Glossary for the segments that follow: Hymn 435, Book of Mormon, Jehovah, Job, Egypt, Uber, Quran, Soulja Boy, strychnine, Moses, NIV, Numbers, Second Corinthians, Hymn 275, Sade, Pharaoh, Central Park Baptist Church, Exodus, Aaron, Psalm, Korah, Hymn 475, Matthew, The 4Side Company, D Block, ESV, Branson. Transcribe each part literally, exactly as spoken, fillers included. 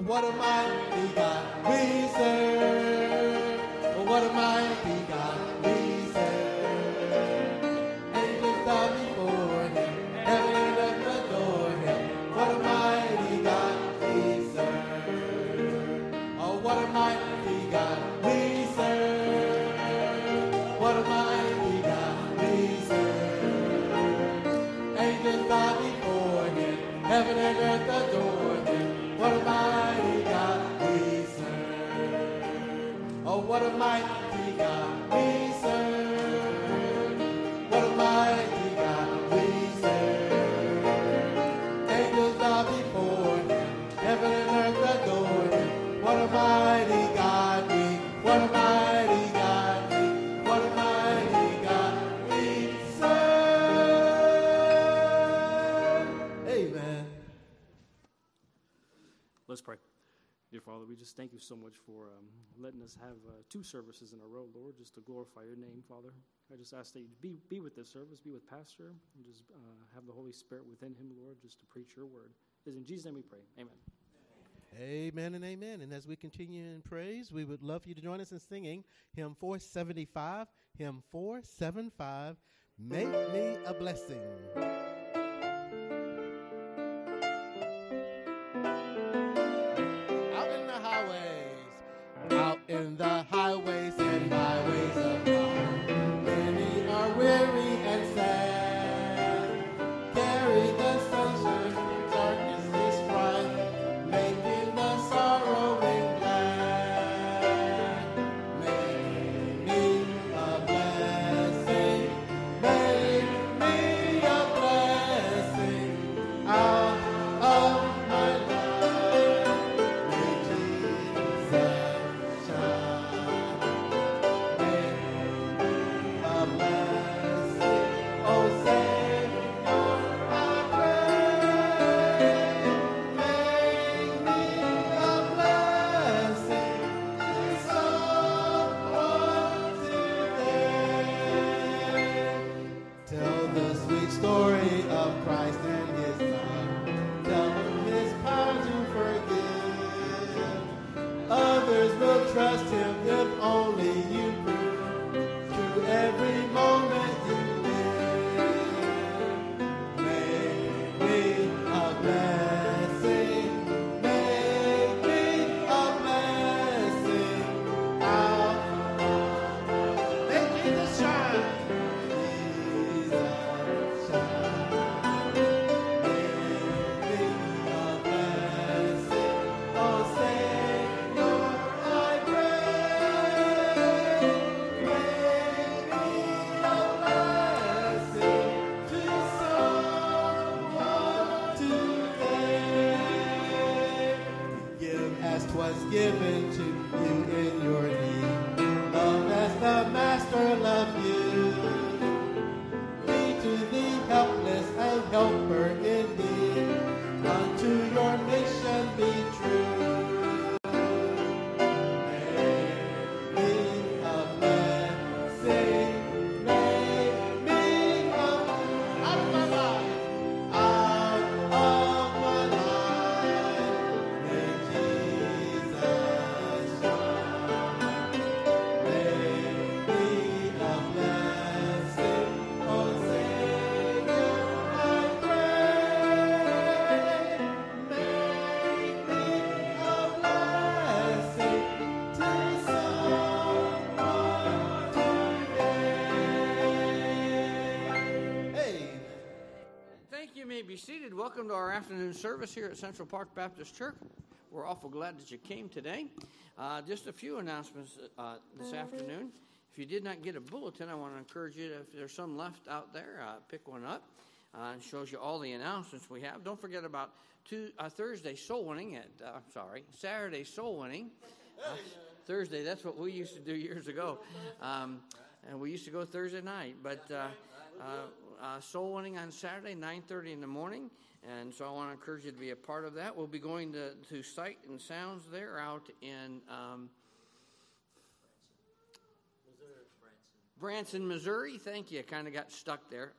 Oh, what a mighty God we serve. Oh, what a mighty God we serve. Angels bow before him, heaven and earth adore him. What a mighty God we serve. Oh, what a mighty God we serve. What a mighty God we serve. Angels bow before him, heaven and earth adore him. What a mighty What a mighty God we serve. What a mighty God we serve. Angels bow before him. Heaven and earth adore him. What a mighty God we. What a mighty God we. What a mighty God we serve. Amen. Let's pray. Dear Father, we just thank you so much for um, letting us have uh, two services in a row, Lord, just to glorify your name, Father. I just ask that you be, be with this service, be with Pastor, and just uh, have the Holy Spirit within him, Lord, just to preach your word. It is in Jesus' name we pray. Amen. Amen and amen. And as we continue in praise, we would love for you to join us in singing Hymn four seventy-five, Hymn four seventy-five, Make Me a Blessing. In the highways and byways of God, many are weary and sad. Carry the sunshine, darkness is bright, making the sorrowing glad. Make me a blessing, make me a blessing out of my life. Trust him if only you prove through every moment you live. Make me a blessing, make me a blessing out of make Jesus shine, Jesus shine. Make me a blessing, oh say. Was given to you in your need. Love as the Master loved you. Lead to the helpless and helper in need. Unto your mission be true. Make me a blessing. Make me a blessing. Out of my life. Out of seated. Welcome to our afternoon service here at Central Park Baptist Church. We're awful glad that you came today. Uh, just a few announcements uh, this afternoon. If you did not get a bulletin, I want to encourage you, to, if there's some left out there, uh, pick one up. Uh, it shows you all the announcements we have. Don't forget about two, uh, Thursday soul winning. At uh, I'm sorry, Saturday soul winning. Uh, Thursday, that's what we used to do years ago. Um, and we used to go Thursday night. But uh, uh, Uh, soul winning on Saturday, nine thirty in the morning, and so I want to encourage you to be a part of that. We'll be going to, to Sight and Sounds there out in um, Branson. Branson, Missouri. Thank you. I kind of got stuck there.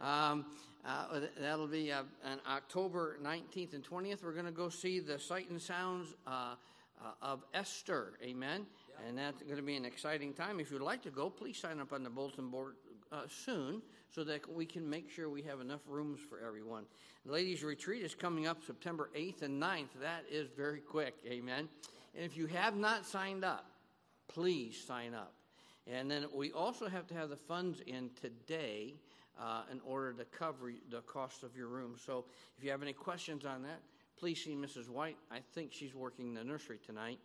Um, uh, that'll be uh, on October nineteenth and twentieth. We're going to go see the Sight and Sounds uh, uh, of Esther. Amen. Yeah. And that's going to be an exciting time. If you'd like to go, please sign up on the bulletin board uh, soon so that we can make sure we have enough rooms for everyone. The Ladies Retreat is coming up September eighth and ninth. That is very quick. Amen. And if you have not signed up, please sign up. And then we also have to have the funds in today uh, in order to cover the cost of your room. So if you have any questions on that, please see Missus White. I think she's working the nursery tonight,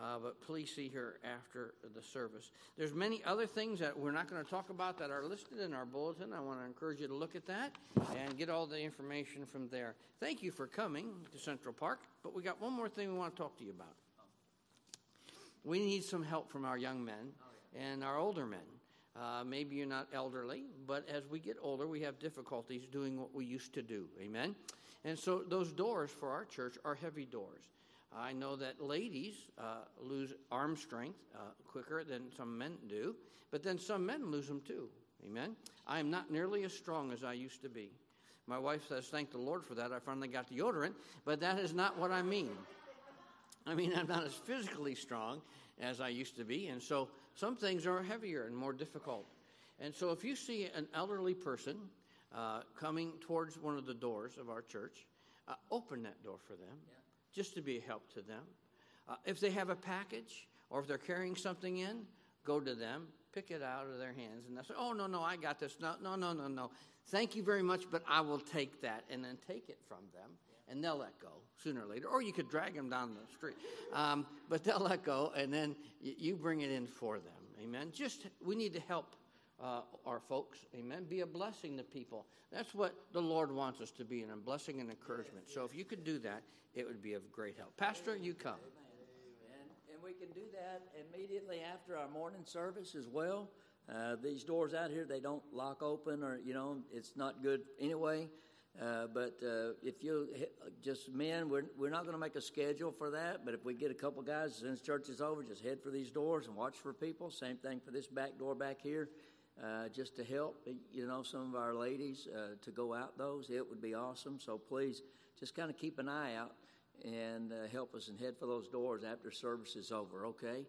uh, but please see her after the service. There's many other things that we're not going to talk about that are listed in our bulletin. I want to encourage you to look at that and get all the information from there. Thank you for coming to Central Park, but we got one more thing we want to talk to you about. We need some help from our young men and our older men. Uh, maybe you're not elderly, but as we get older, we have difficulties doing what we used to do. Amen? And so those doors for our church are heavy doors. I know that ladies uh, lose arm strength uh, quicker than some men do, but then some men lose them too. Amen? I am not nearly as strong as I used to be. My wife says, thank the Lord for that. I finally got deodorant, but that is not what I mean. I mean, I'm not as physically strong as I used to be, and so some things are heavier and more difficult. And so if you see an elderly person uh, coming towards one of the doors of our church, uh, open that door for them, yeah. just to be a help to them. Uh, if they have a package or if they're carrying something in, go to them, pick it out of their hands, and they'll say, oh, no, no, I got this. No, no, no, no, no. Thank you very much, but I will take that, and then take it from them. And they'll let go sooner or later. Or you could drag them down the street. Um, but they'll let go, and then y- you bring it in for them. Amen? Just, we need to help uh, our folks. Amen? Be a blessing to people. That's what the Lord wants us to be, and a blessing and encouragement. Yes, yes. So if you could do that, it would be of great help. Pastor, Amen. You come. Amen. And, and we can do that immediately after our morning service as well. Uh, these doors out here, they don't lock open, or, you know, it's not good anyway. Uh, but uh, if you just men, we're we're not going to make a schedule for that. But if we get a couple guys, as soon as church is over, just head for these doors and watch for people. Same thing for this back door back here, uh, just to help you know some of our ladies uh, to go out those. It would be awesome. So please, just kind of keep an eye out and uh, help us and head for those doors after service is over. Okay,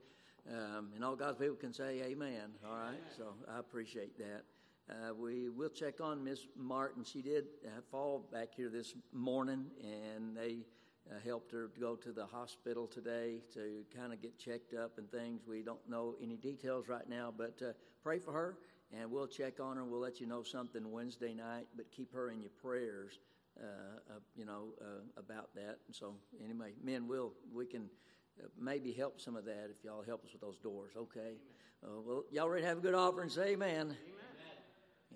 um, and all God's people can say amen. All right. Amen. So I appreciate that. Uh, we will check on Miss Martin. She did uh, fall back here this morning, and they uh, helped her go to the hospital today to kind of get checked up and things. We don't know any details right now, but uh, pray for her, and we'll check on her. We'll let you know something Wednesday night, but keep her in your prayers, uh, uh, you know, uh, about that. And so anyway, men, we'll, we can uh, maybe help some of that if y'all help us with those doors, okay? Uh, well, y'all ready to have a good offering? Say amen. Amen.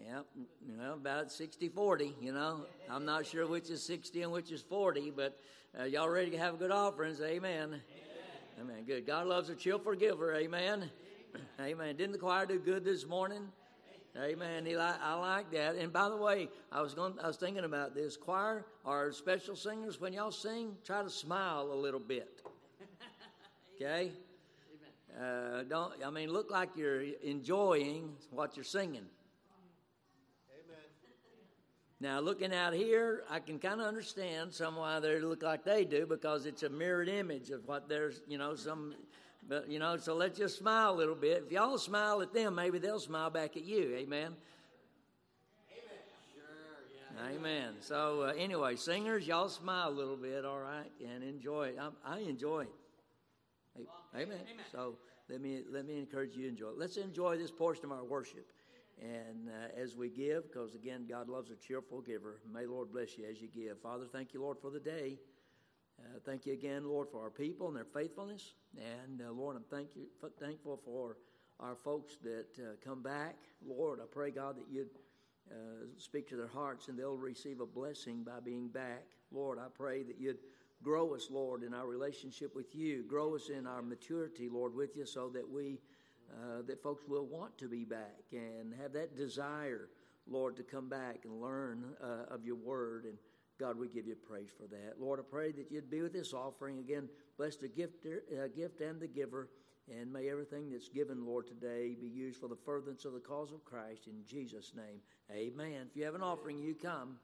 Yeah, you know, about sixty forty, you know. I'm not sure which is sixty and which is forty, but uh, y'all ready to have good offerings, amen. amen. Amen, good. God loves a cheerful giver, amen. amen. Amen. Didn't the choir do good this morning? Amen. He li- I like that. And by the way, I was going. I was thinking about this. Choir, our special singers, when y'all sing, try to smile a little bit, okay? Uh, don't. I mean, look like you're enjoying what you're singing. Now, looking out here, I can kind of understand some why they look like they do because it's a mirrored image of what there's, you know, some, but, you know, so let's just smile a little bit. If y'all smile at them, maybe they'll smile back at you. Amen. Amen. Sure. Yeah. Amen. So, uh, anyway, singers, y'all smile a little bit, all right, and enjoy it. I, I enjoy it. Amen. Amen. So, let me, let me encourage you to enjoy it. Let's enjoy this portion of our worship. And uh, as we give, because, again, God loves a cheerful giver. May the Lord bless you as you give. Father, thank you, Lord, for the day. Uh, thank you again, Lord, for our people and their faithfulness. And, uh, Lord, I'm thank you, f- thankful for our folks that uh, come back. Lord, I pray, God, that you'd uh, speak to their hearts and they'll receive a blessing by being back. Lord, I pray that you'd grow us, Lord, in our relationship with you. Grow us in our maturity, Lord, with you so that we... Uh, that folks will want to be back and have that desire, Lord, to come back and learn uh, of your word. And, God, we give you praise for that. Lord, I pray that you'd be with this offering. Again, bless the gift, uh, gift and the giver. And may everything that's given, Lord, today be used for the furtherance of the cause of Christ. In Jesus' name, amen. If you have an offering, you come.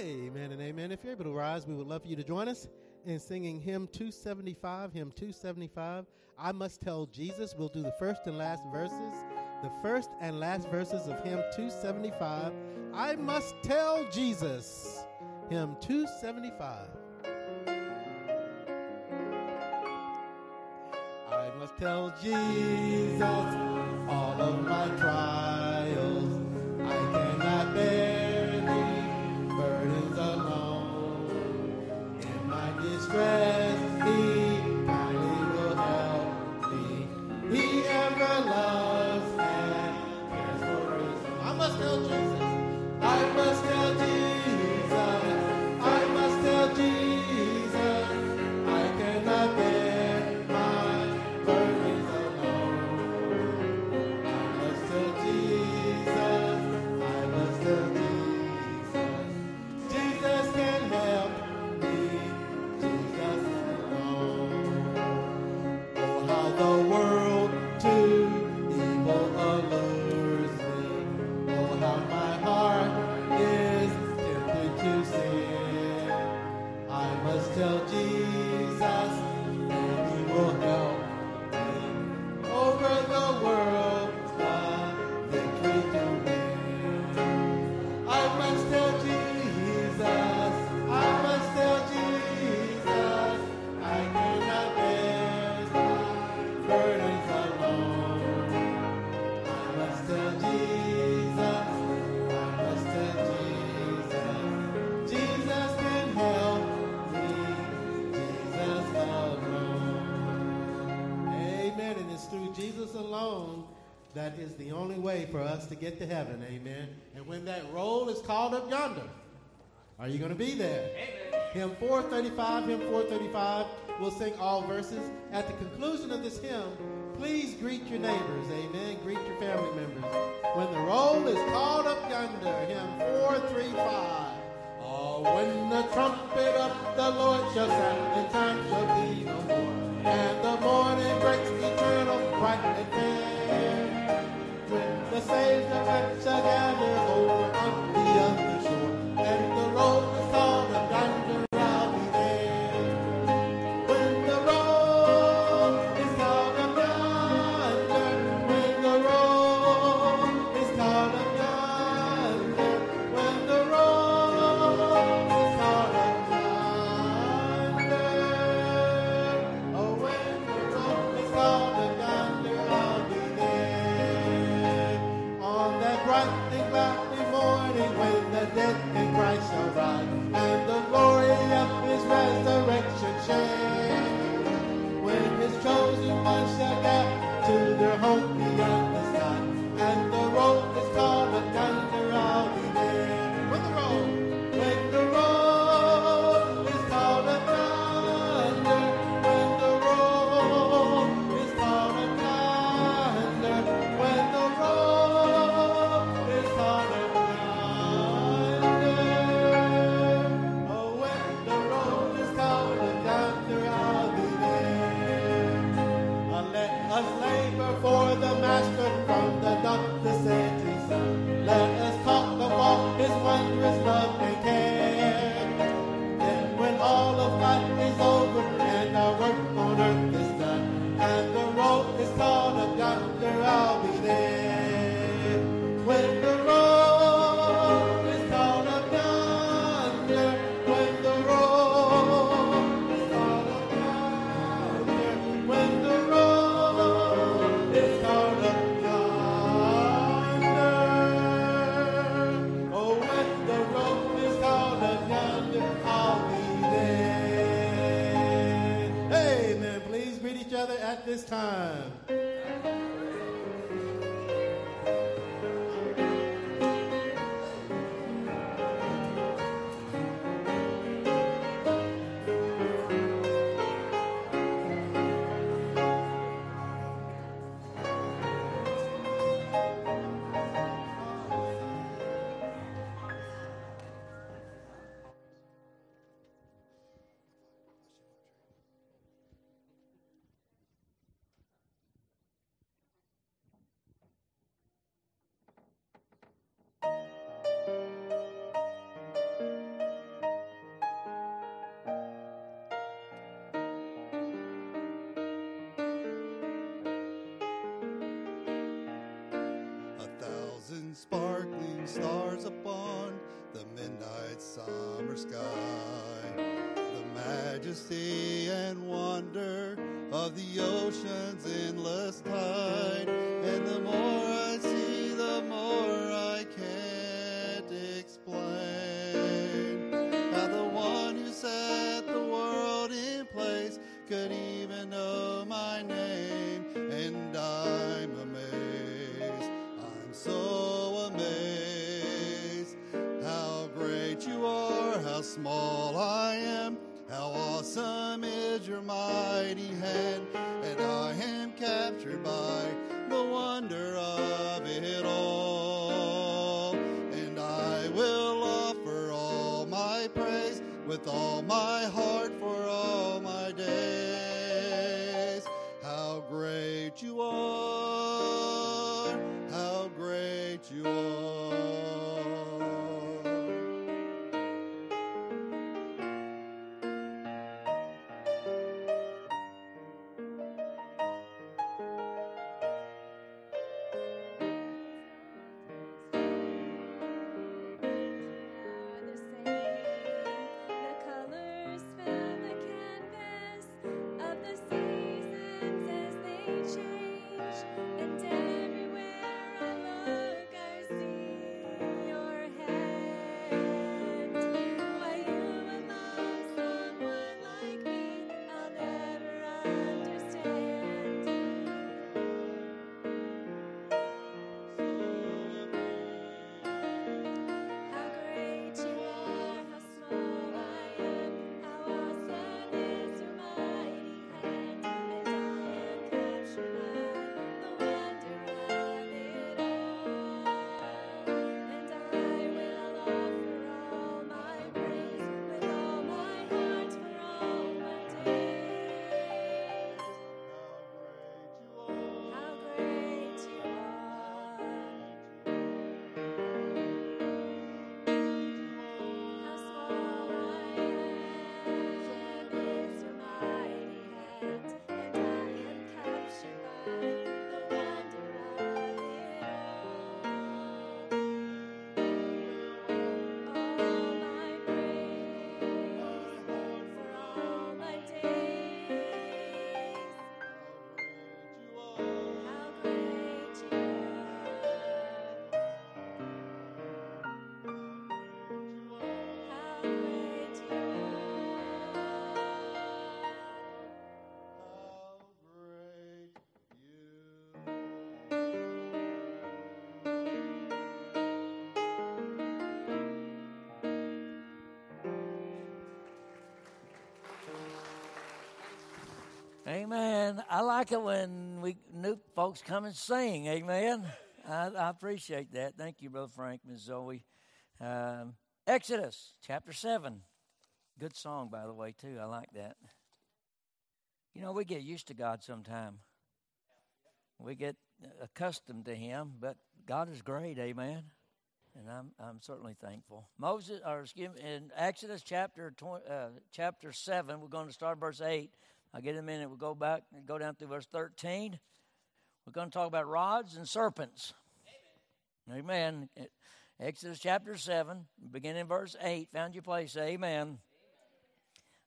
Amen and amen. If you're able to rise, we would love for you to join us in singing Hymn two seventy-five, Hymn two seventy-five, I Must Tell Jesus. We'll do the first and last verses, the first and last verses of Hymn two seventy-five, I Must Tell Jesus, Hymn two seventy-five. I must tell Jesus all of my trials, I cannot bear distress, he kindly will help me. He ever loves and cares for us. I must tell Jesus. I must tell Jesus. I must tell Jesus. I cannot bear my burdens alone. I must tell Jesus. I must tell Jesus. Jesus can help. The world to evil allures me. Oh, how my heart is tempted to sin. I must tell Jesus, and he will help me. Over the world, the victory to win. I must tell Jesus, I must tell Jesus, I cannot bear burdens alone. I must tell Jesus, I must tell Jesus, Jesus can help me, Jesus alone. Amen, and it's through Jesus alone that is the only way for us to get to heaven, amen. And when that roll is called up yonder, are you going to be there? Amen. Hymn four thirty-five, Hymn four thirty-five. We'll sing all verses. At the conclusion of this hymn, please greet your neighbors, amen. Greet your family members. When the roll is called up yonder, Hymn four thirty-five. Oh, when the trumpet of the Lord shall sound, and time shall be no more, and the morning breaks eternal bright and fair. When the saints of heaven shall gather over on the other shore, and the roll is called up yonder. For the this time. Sparkling stars upon the midnight summer sky, the majesty and wonder of the ocean's endless tide. And the more I see, the more I can't explain how the one who set the world in place could even know my name. And I'm amazed, I'm so small I am, how awesome is your mighty hand, and I am captured by the wonder of it all. And I will offer all my praise with all my heart for all my days. How great you are, how great you are. Amen. I like it when we new folks come and sing. Amen. I, I appreciate that. Thank you, Brother Frank, Miz Zoe. Um, Exodus chapter seven. Good song, by the way, too. I like that. You know, we get used to God sometime. We get accustomed to Him, but God is great. Amen. And I'm I'm certainly thankful. Moses, or excuse me, in Exodus chapter uh, chapter seven, we're going to start verse eight. I'll get in a minute. We'll go back and go down through verse thirteen. We're going to talk about rods and serpents. Amen. Amen. Exodus chapter seven, beginning verse eight. Found your place. Amen. Amen.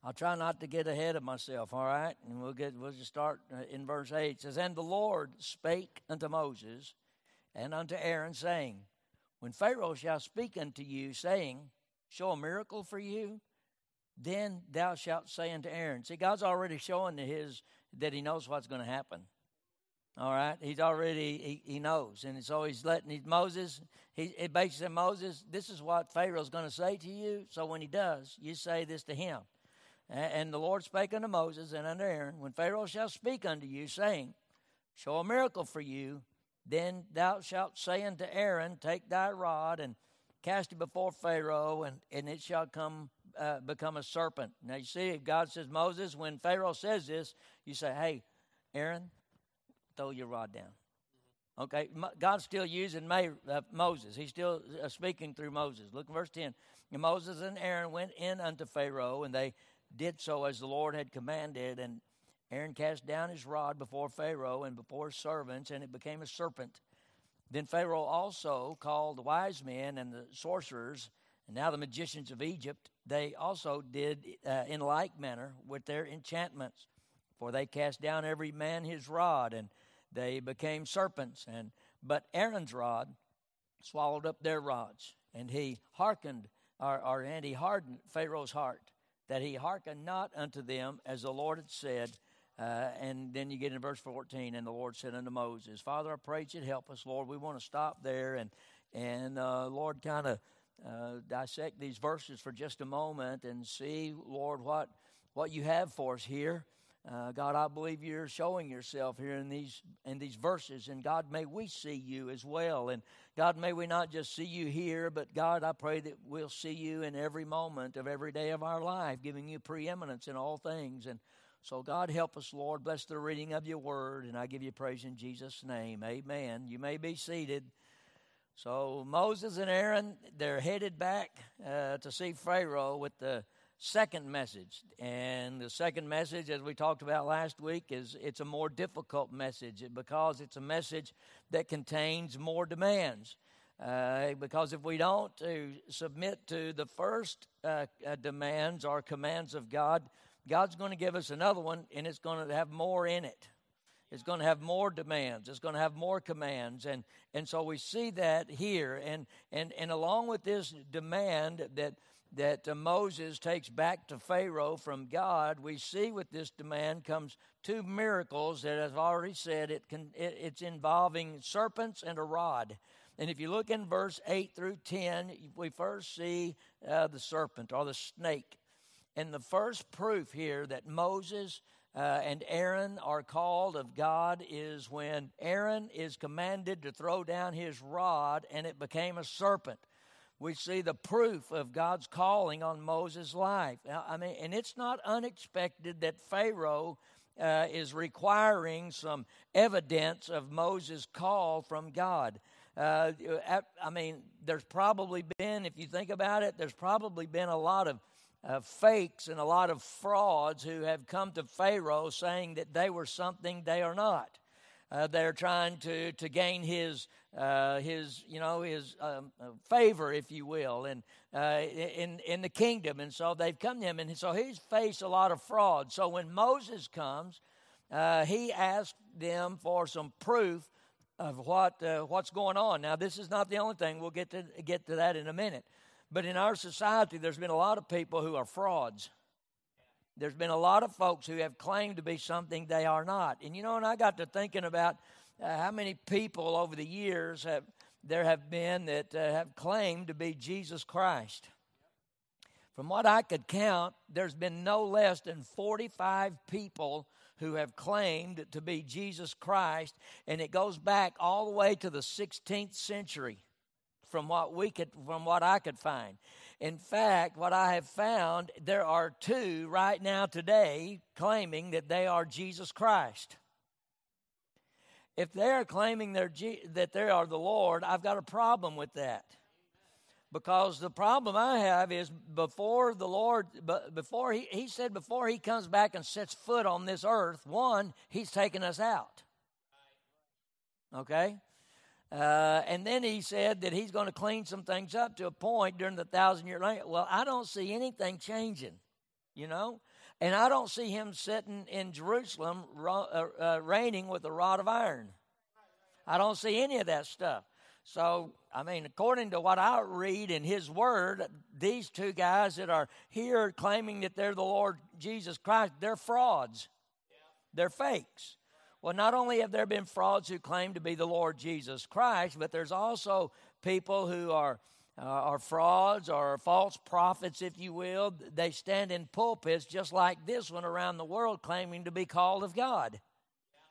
I'll try not to get ahead of myself, all right? And we'll get. We'll just start in verse eight. It says, "And the Lord spake unto Moses and unto Aaron, saying, When Pharaoh shall speak unto you, saying, Show a miracle for you, then thou shalt say unto Aaron." See, God's already showing his that he knows what's going to happen. All right? He's already, he, he knows. And so he's letting he, Moses, he, he basically said, Moses, this is what Pharaoh's going to say to you. So when he does, you say this to him. And, and the Lord spake unto Moses and unto Aaron, when Pharaoh shall speak unto you, saying, show a miracle for you, then thou shalt say unto Aaron, take thy rod and cast it before Pharaoh, and, and it shall come uh, become a serpent. Now, you see, God says, Moses, when Pharaoh says this, you say, hey, Aaron, throw your rod down. Okay, God's still using May, uh, Moses. He's still uh, speaking through Moses. Look at verse ten. And Moses and Aaron went in unto Pharaoh, and they did so as the Lord had commanded. And Aaron cast down his rod before Pharaoh and before his servants, and it became a serpent. Then Pharaoh also called the wise men and the sorcerers, and now the magicians of Egypt. They also did uh, in like manner with their enchantments. For they cast down every man his rod, and they became serpents. And but Aaron's rod swallowed up their rods, and he hearkened, or, or and he hardened Pharaoh's heart, that he hearkened not unto them, as the Lord had said. Uh, and then you get in verse fourteen, and the Lord said unto Moses, Father, I pray you'd help us, Lord. We want to stop there, and and uh, Lord, kind of uh, dissect these verses for just a moment and see, Lord, what what you have for us here. Uh, God, I believe you're showing yourself here in these in these verses, and God, may we see you as well. And God, may we not just see you here, but God, I pray that we'll see you in every moment of every day of our life, giving you preeminence in all things. And so, God, help us, Lord. Bless the reading of your word, and I give you praise in Jesus' name. Amen. You may be seated. So Moses and Aaron, they're headed back uh, to see Pharaoh with the second message. And the second message, as we talked about last week, is it's a more difficult message because it's a message that contains more demands. Uh, because if we don't to submit to the first uh, demands or commands of God, God's going to give us another one, and it's going to have more in it. It's going to have more demands. It's going to have more commands. And and so we see that here. And and, and along with this demand that that uh, Moses takes back to Pharaoh from God, we see with this demand comes two miracles that, as I've already said, it can, it, it's involving serpents and a rod. And if you look in verse eight through ten, we first see uh, the serpent or the snake. And the first proof here that Moses uh, and Aaron are called of God is when Aaron is commanded to throw down his rod and it became a serpent. We see the proof of God's calling on Moses' life. I mean, and it's not unexpected that Pharaoh uh, is requiring some evidence of Moses' call from God. Uh, I mean, there's probably been, if you think about it, there's probably been a lot of uh, fakes and a lot of frauds who have come to Pharaoh saying that they were something they are not. Uh, they're trying to, to gain his uh, his you know his um, favor, if you will, and uh, in in the kingdom. And so they've come to him, and so he's faced a lot of fraud. So when Moses comes, uh, he asked them for some proof of what uh, what's going on. Now this is not the only thing. We'll get to get to that in a minute. But in our society, there's been a lot of people who are frauds. There's been a lot of folks who have claimed to be something they are not. And, you know, and I got to thinking about uh, how many people over the years have there have been that uh, have claimed to be Jesus Christ. From what I could count, there's been no less than forty-five people who have claimed to be Jesus Christ, and it goes back all the way to the sixteenth century. From what we could, from what I could find. In fact, what I have found, there are two right now today claiming that they are Jesus Christ. If they are claiming they're G- that they are the Lord, I've got a problem with that. Because the problem I have is before the Lord, before he, he said before he comes back and sets foot on this earth, one, he's taking us out. Okay? Uh, and then he said that he's going to clean some things up to a point during the thousand-year reign. Well, I don't see anything changing, you know. And I don't see him sitting in Jerusalem uh, uh, reigning with a rod of iron. I don't see any of that stuff. So, I mean, according to what I read in his word, these two guys that are here claiming that they're the Lord Jesus Christ, they're frauds. They're fakes. Well, not only have there been frauds who claim to be the Lord Jesus Christ, but there's also people who are Uh, are frauds or false prophets, if you will. They stand in pulpits just like this one around the world claiming to be called of God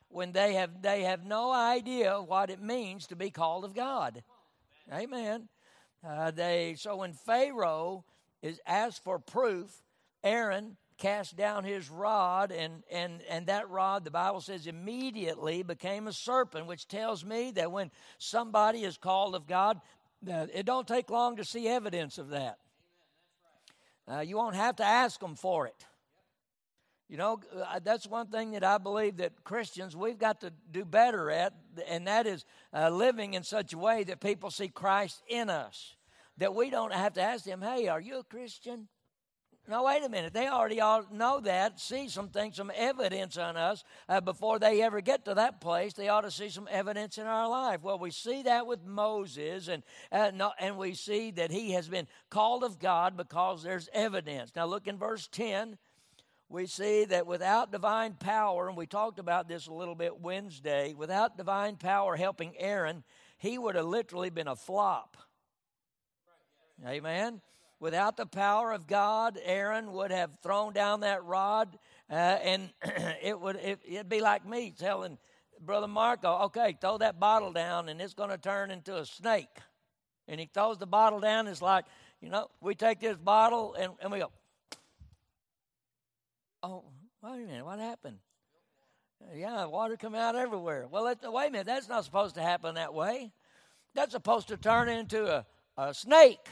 when they have they have no idea what it means to be called of God. Amen. Uh, they so when Pharaoh is asked for proof, Aaron cast down his rod, and and and that rod, the Bible says, immediately became a serpent, which tells me that when somebody is called of God, it don't take long to see evidence of that. Uh, you won't have to ask them for it. You know, that's one thing that I believe that Christians, we've got to do better at, and that is uh, living in such a way that people see Christ in us, that we don't have to ask them, hey, are you a Christian? No, wait a minute. They already all know that, see some things, some evidence on us uh, before they ever get to that place. They ought to see some evidence in our life. Well, we see that with Moses, and uh, no, and we see that he has been called of God because there's evidence. Now, look in verse ten. We see that without divine power, and we talked about this a little bit Wednesday, without divine power helping Aaron, he would have literally been a flop. Amen. Without the power of God, Aaron would have thrown down that rod, uh, and it would it, it'd be like me telling Brother Marco, okay, throw that bottle down, and it's going to turn into a snake. And he throws the bottle down. It's like, you know, we take this bottle, and, and we go, oh, wait a minute, what happened? Yeah, water come out everywhere. Well, it, wait a minute, that's not supposed to happen that way. That's supposed to turn into a, a snake.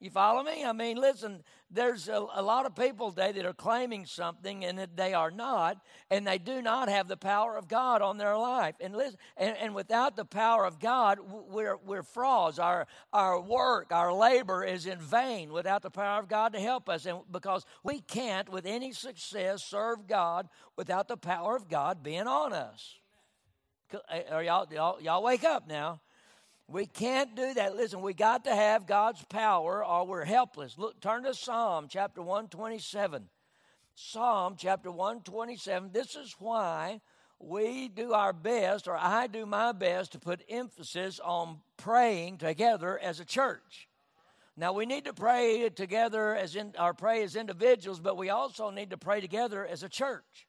You follow me? I mean, listen, there's a, a lot of people today that are claiming something and that they are not, and they do not have the power of God on their life. And listen, and, and without the power of God, we're we're frauds. Our our work, our labor is in vain without the power of God to help us, and because we can't, with any success, serve God without the power of God being on us. Are y'all, y'all, y'all wake up now. We can't do that. Listen, we got to have God's power or we're helpless. Look, turn to Psalm chapter one twenty-seven. Psalm chapter one twenty-seven. This is why we do our best, or I do my best, to put emphasis on praying together as a church. Now, we need to pray together as in, or pray as individuals, but we also need to pray together as a church.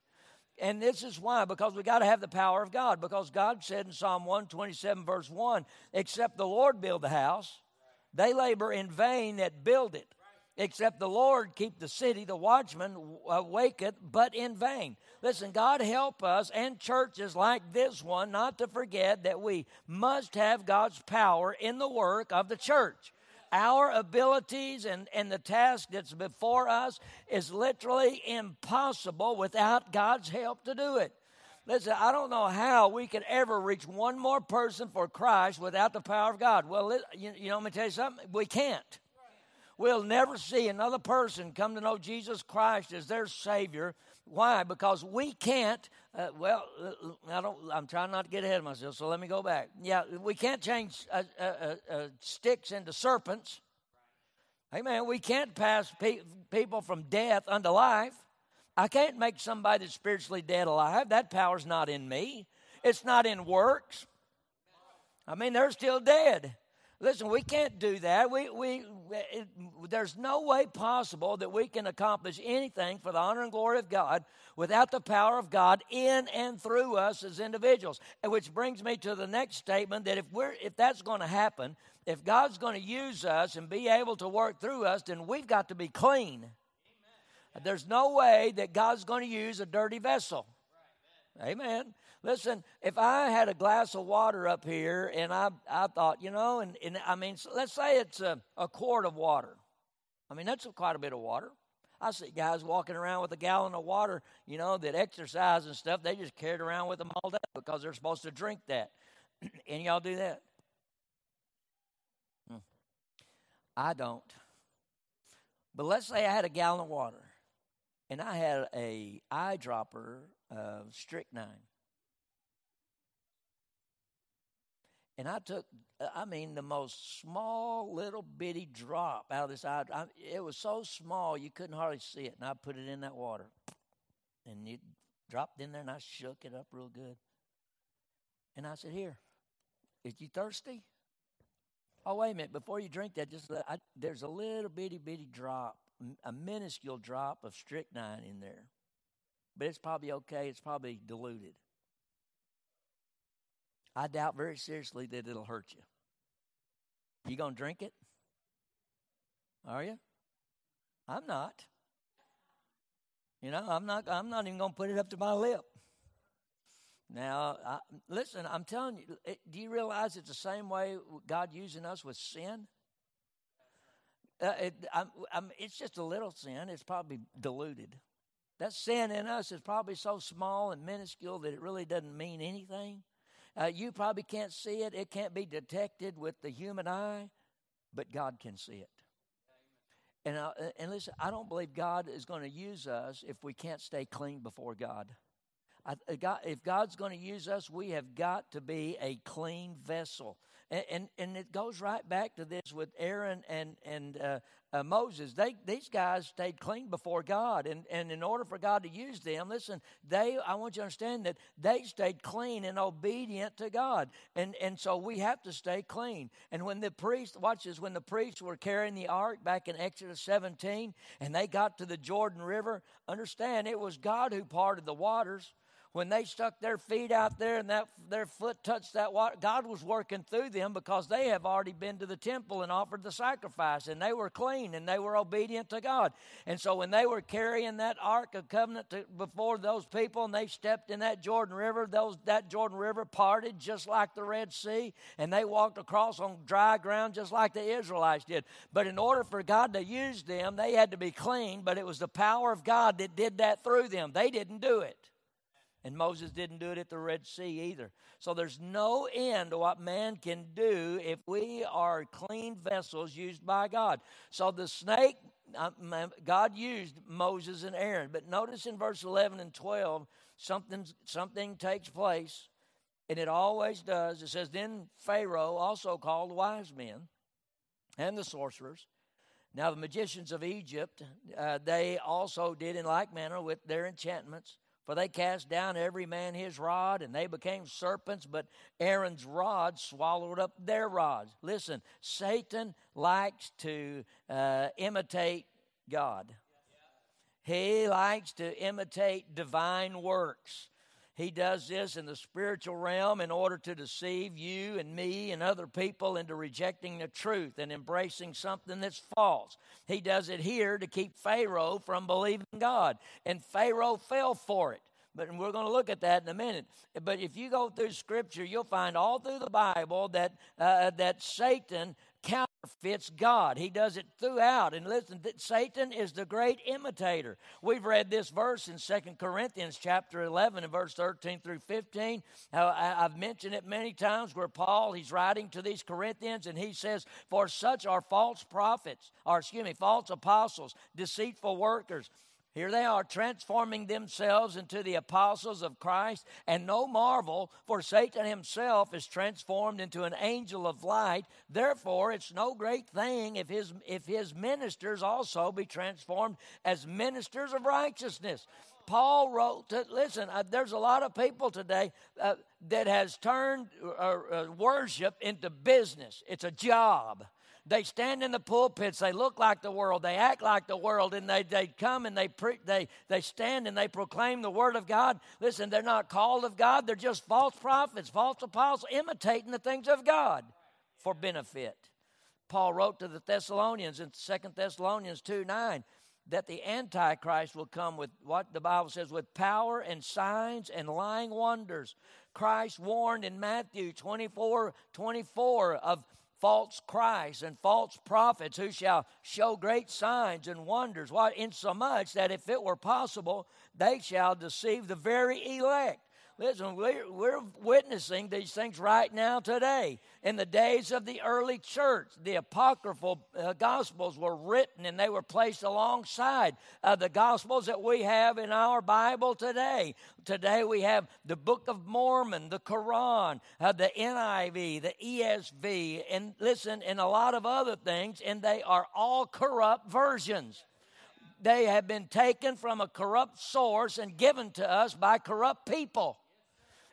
And this is why, because we got to have the power of God. Because God said in Psalm one twenty-seven, verse one, except the Lord build the house, they labor in vain that build it. Except the Lord keep the city, the watchman waketh, but in vain. Listen, God help us and churches like this one not to forget that we must have God's power in the work of the church. Our abilities and, and the task that's before us is literally impossible without God's help to do it. Listen, I don't know how we could ever reach one more person for Christ without the power of God. Well, you, you know, let me tell you something. We can't. We'll never see another person come to know Jesus Christ as their Savior. Why? Because we can't. Uh, well, I don't. I'm trying not to get ahead of myself, so let me go back. Yeah, we can't change uh, uh, uh, sticks into serpents. Amen. We can't pass pe- people from death unto life. I can't make somebody that's spiritually dead alive. That power's not in me. It's not in works. I mean, they're still dead. Listen, we can't do that. We we it, there's no way possible that we can accomplish anything for the honor and glory of God without the power of God in and through us as individuals. And which brings me to the next statement, that if we're if that's going to happen, if God's going to use us and be able to work through us, then we've got to be clean. Amen. There's no way that God's going to use a dirty vessel. Right. Amen. Amen. Listen, if I had a glass of water up here and I I thought, you know, and, and I mean, let's say it's a, a quart of water. I mean, that's quite a bit of water. I see guys walking around with a gallon of water, you know, that exercise and stuff. They just carry it around with them all day because they're supposed to drink that. And y'all do that? Hmm. I don't. But let's say I had a gallon of water and I had a eyedropper of strychnine. And I took, I mean, the most small little bitty drop out of this eye. I, it was so small you couldn't hardly see it. And I put it in that water. And it dropped in there, and I shook it up real good. And I said, here, if you thirsty, oh, wait a minute, before you drink that, just let, I, there's a little bitty, bitty drop, a minuscule drop of strychnine in there. But it's probably okay. It's probably diluted. I doubt very seriously that it'll hurt you. You going to drink it? Are you? I'm not. You know, I'm not I'm not even going to put it up to my lip. Now, I, listen, I'm telling you, it, do you realize it's the same way God using us with sin? Uh, it, I'm, I'm, it's just a little sin. It's probably diluted. That sin in us is probably so small and minuscule that it really doesn't mean anything. Uh, you probably can't see it. It can't be detected with the human eye, but God can see it. And, I, and listen, I don't believe God is going to use us if we can't stay clean before God. I, God if God's going to use us, we have got to be a clean vessel. And and, and it goes right back to this with Aaron and, and uh, uh, Moses. They These guys stayed clean before God. And, and in order for God to use them, listen, they I want you to understand that they stayed clean and obedient to God. And, and so we have to stay clean. And when the priests, watch this, when the priests were carrying the ark back in Exodus seventeen and they got to the Jordan River, understand it was God who parted the waters. When they stuck their feet out there and that their foot touched that water, God was working through them because they have already been to the temple and offered the sacrifice, and they were clean and they were obedient to God. And so when they were carrying that Ark of Covenant to, before those people, and they stepped in that Jordan River, those that Jordan River parted just like the Red Sea, and they walked across on dry ground just like the Israelites did. But in order for God to use them, they had to be clean, but it was the power of God that did that through them. They didn't do it. And Moses didn't do it at the Red Sea either. So there's no end to what man can do if we are clean vessels used by God. So the snake, God used Moses and Aaron. But notice in verse eleven and twelve, something, something takes place, and it always does. It says, then Pharaoh, also called wise men, and the sorcerers. Now the magicians of Egypt, uh, they also did in like manner with their enchantments. For they cast down every man his rod, and they became serpents, but Aaron's rod swallowed up their rods. Listen, Satan likes to uh, imitate God. He likes to imitate divine works. He does this in the spiritual realm in order to deceive you and me and other people into rejecting the truth and embracing something that's false. He does it here to keep Pharaoh from believing God. And Pharaoh fell for it. But we're going to look at that in a minute. But if you go through Scripture, you'll find all through the Bible that uh, that Satan counterfeits God. He does it throughout. And listen, that Satan is the great imitator. We've read this verse in Second Corinthians chapter eleven and verse thirteen through fifteen. I've mentioned it many times where Paul, he's writing to these Corinthians, and he says, for such are false prophets, or excuse me, false apostles, deceitful workers. Here they are transforming themselves into the apostles of Christ, and no marvel, for Satan himself is transformed into an angel of light. Therefore, it's no great thing if his if his ministers also be transformed as ministers of righteousness. Paul wrote, to, listen, uh, there's a lot of people today uh, that has turned uh, uh, worship into business. It's a job. They stand in the pulpits, they look like the world, they act like the world, and they, they come and they, pre- they they stand and they proclaim the word of God. Listen, they're not called of God, they're just false prophets, false apostles, imitating the things of God for benefit. Paul wrote to the Thessalonians in Second Thessalonians two nine that the Antichrist will come with what the Bible says, with power and signs and lying wonders. Christ warned in Matthew twenty-four twenty-four of false Christs and false prophets who shall show great signs and wonders, what insomuch that if it were possible, they shall deceive the very elect. Listen, we're, we're witnessing these things right now today. In the days of the early church, the apocryphal uh, gospels were written, and they were placed alongside uh, the gospels that we have in our Bible today. Today we have the Book of Mormon, the Quran, uh, the N I V, the E S V, and listen, and a lot of other things, and they are all corrupt versions. they have been taken from a corrupt source and given to us by corrupt people.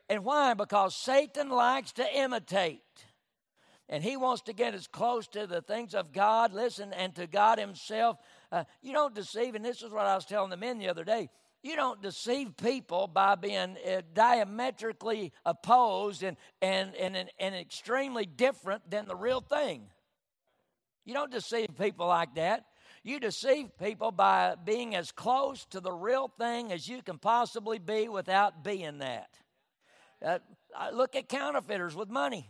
And why? Because Satan likes to imitate. And he wants to get as close to the things of God, listen, and to God himself. Uh, you don't deceive, and this is what I was telling the men the other day. You don't deceive people by being uh, diametrically opposed and, and, and, and extremely different than the real thing. You don't deceive people like that. You deceive people by being as close to the real thing as you can possibly be without being that. Uh, look at counterfeiters with money.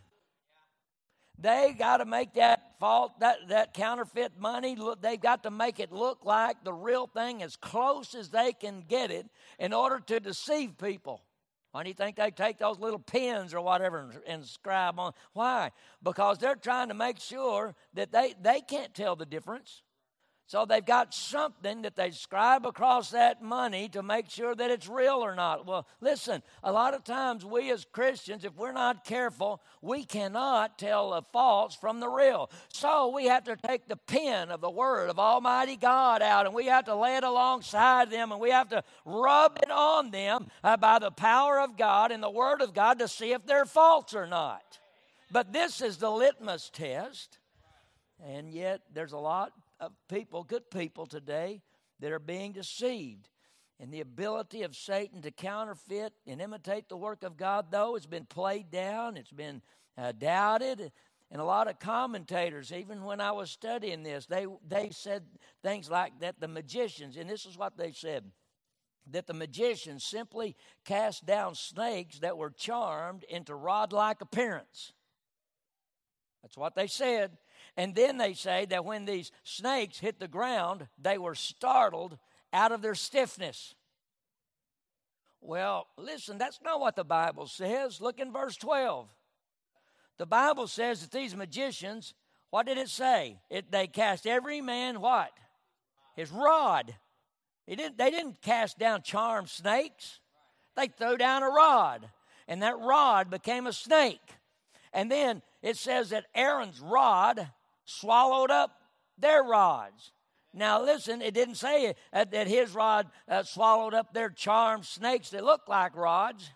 They got to make that fault, that, that counterfeit money, look, they've got to make it look like the real thing as close as they can get it in order to deceive people. Why do you think they take those little pins or whatever and inscribe on? Why? Because they're trying to make sure that they, they can't tell the difference. So they've got something that they scribe across that money to make sure that it's real or not. Well, listen, a lot of times we as Christians, if we're not careful, we cannot tell the false from the real. So we have to take the pen of the Word of Almighty God out, and we have to lay it alongside them, and we have to rub it on them uh, by the power of God and the Word of God to see if they're false or not. But this is the litmus test, and yet there's a lot of people, good people today, that are being deceived. And the ability of Satan to counterfeit and imitate the work of God, though, has been played down. It's been uh, doubted. And a lot of commentators, even when I was studying this, they, they said things like that the magicians, and this is what they said, that the magicians simply cast down snakes that were charmed into rod-like appearance. That's what they said. And then they say that when these snakes hit the ground, they were startled out of their stiffness. Well, listen, that's not what the Bible says. Look in verse twelve. The Bible says that these magicians, what did it say? It, they cast every man what? His rod. It didn't, they didn't cast down charmed snakes. They threw down a rod, and that rod became a snake. And then it says that Aaron's rod swallowed up their rods. Now, listen, it didn't say that his rod swallowed up their charmed snakes that look like rods.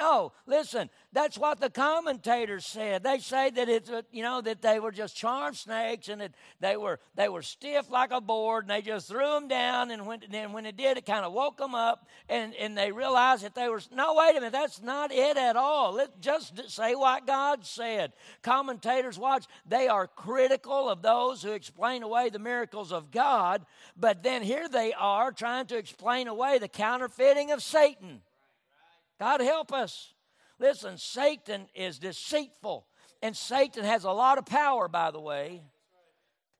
No, listen, that's what the commentators said. They say that it's, you know, that they were just charmed snakes and that they were they were stiff like a board, and they just threw them down, and when, then when it did, it kind of woke them up, and, and they realized that they were, no, wait a minute, that's not it at all. Let's just say what God said. Commentators, watch, they are critical of those who explain away the miracles of God, but then here they are trying to explain away the counterfeiting of Satan. God help us. Listen, Satan is deceitful, and Satan has a lot of power, by the way.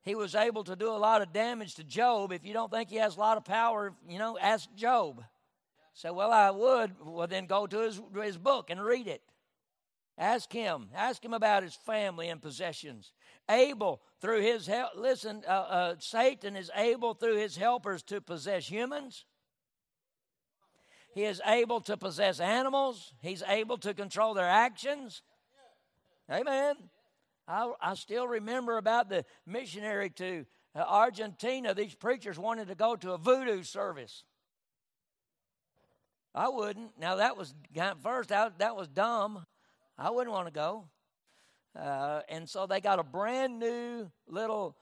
He was able to do a lot of damage to Job. If you don't think he has a lot of power, you know, ask Job. Say, well, I would. Well, then go to his, his book and read it. Ask him. Ask him about his family and possessions. Abel, through his help, listen, uh, uh, Satan is able through his helpers to possess humans. He is able to possess animals. He's able to control their actions. Amen. I, I still remember about the missionary to Argentina. These preachers wanted to go to a voodoo service. I wouldn't. Now, that was, first, I, that was dumb. I wouldn't want to go. Uh, and so they got a brand new little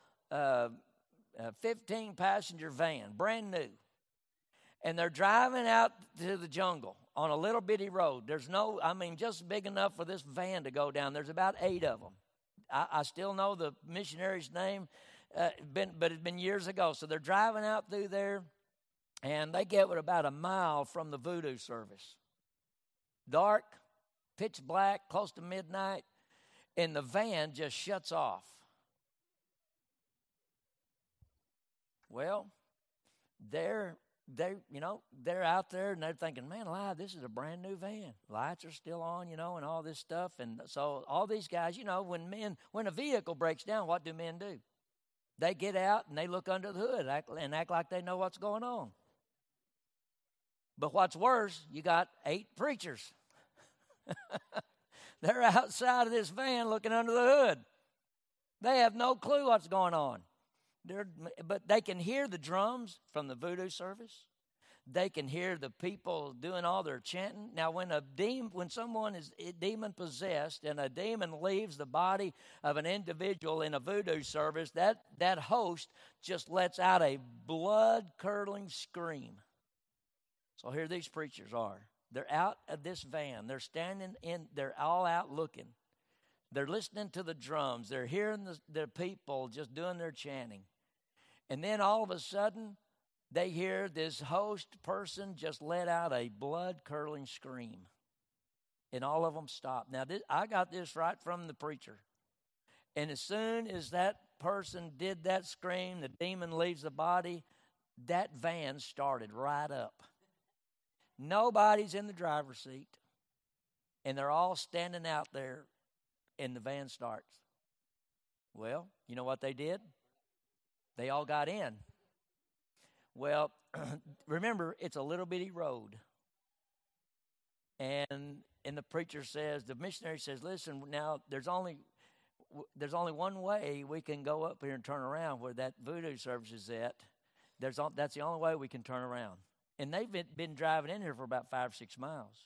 fifteen-passenger van, brand new. And they're driving out to the jungle on a little bitty road. There's no, I mean, just big enough for this van to go down. There's about eight of them. I, I still know the missionary's name, uh, been, but it's been years ago. So they're driving out through there, and they get what, about a mile from the voodoo service. Dark, pitch black, close to midnight, and the van just shuts off. Well, they're... They, you know, they're out there and they're thinking, man, alive, this is a brand new van. Lights are still on, you know, and all this stuff. And so all these guys, you know, when men, when a vehicle breaks down, what do men do? They get out and they look under the hood act, and act like they know what's going on. But what's worse, you got eight preachers. They're outside of this van looking under the hood. They have no clue what's going on. They're, but they can hear the drums from the voodoo service. They can hear the people doing all their chanting. Now, when a demon, when someone is demon-possessed and a demon leaves the body of an individual in a voodoo service, that, that host just lets out a blood-curdling scream. So here these preachers are. They're out of this van. They're standing in. They're all out looking. They're listening to the drums. They're hearing the, the people just doing their chanting. And then all of a sudden, they hear this host person just let out a blood-curdling scream. And all of them stopped. Now, this, I got this right from the preacher. And as soon as that person did that scream, the demon leaves the body, that van started right up. Nobody's in the driver's seat. And they're all standing out there, and the van starts. Well, you know what they did? They all got in. Well, remember, it's a little bitty road. And and the preacher says, the missionary says, listen, now there's only there's only one way we can go up here and turn around where that voodoo service is at. There's that's the only way we can turn around. And they've been, been driving in here for about five or six miles.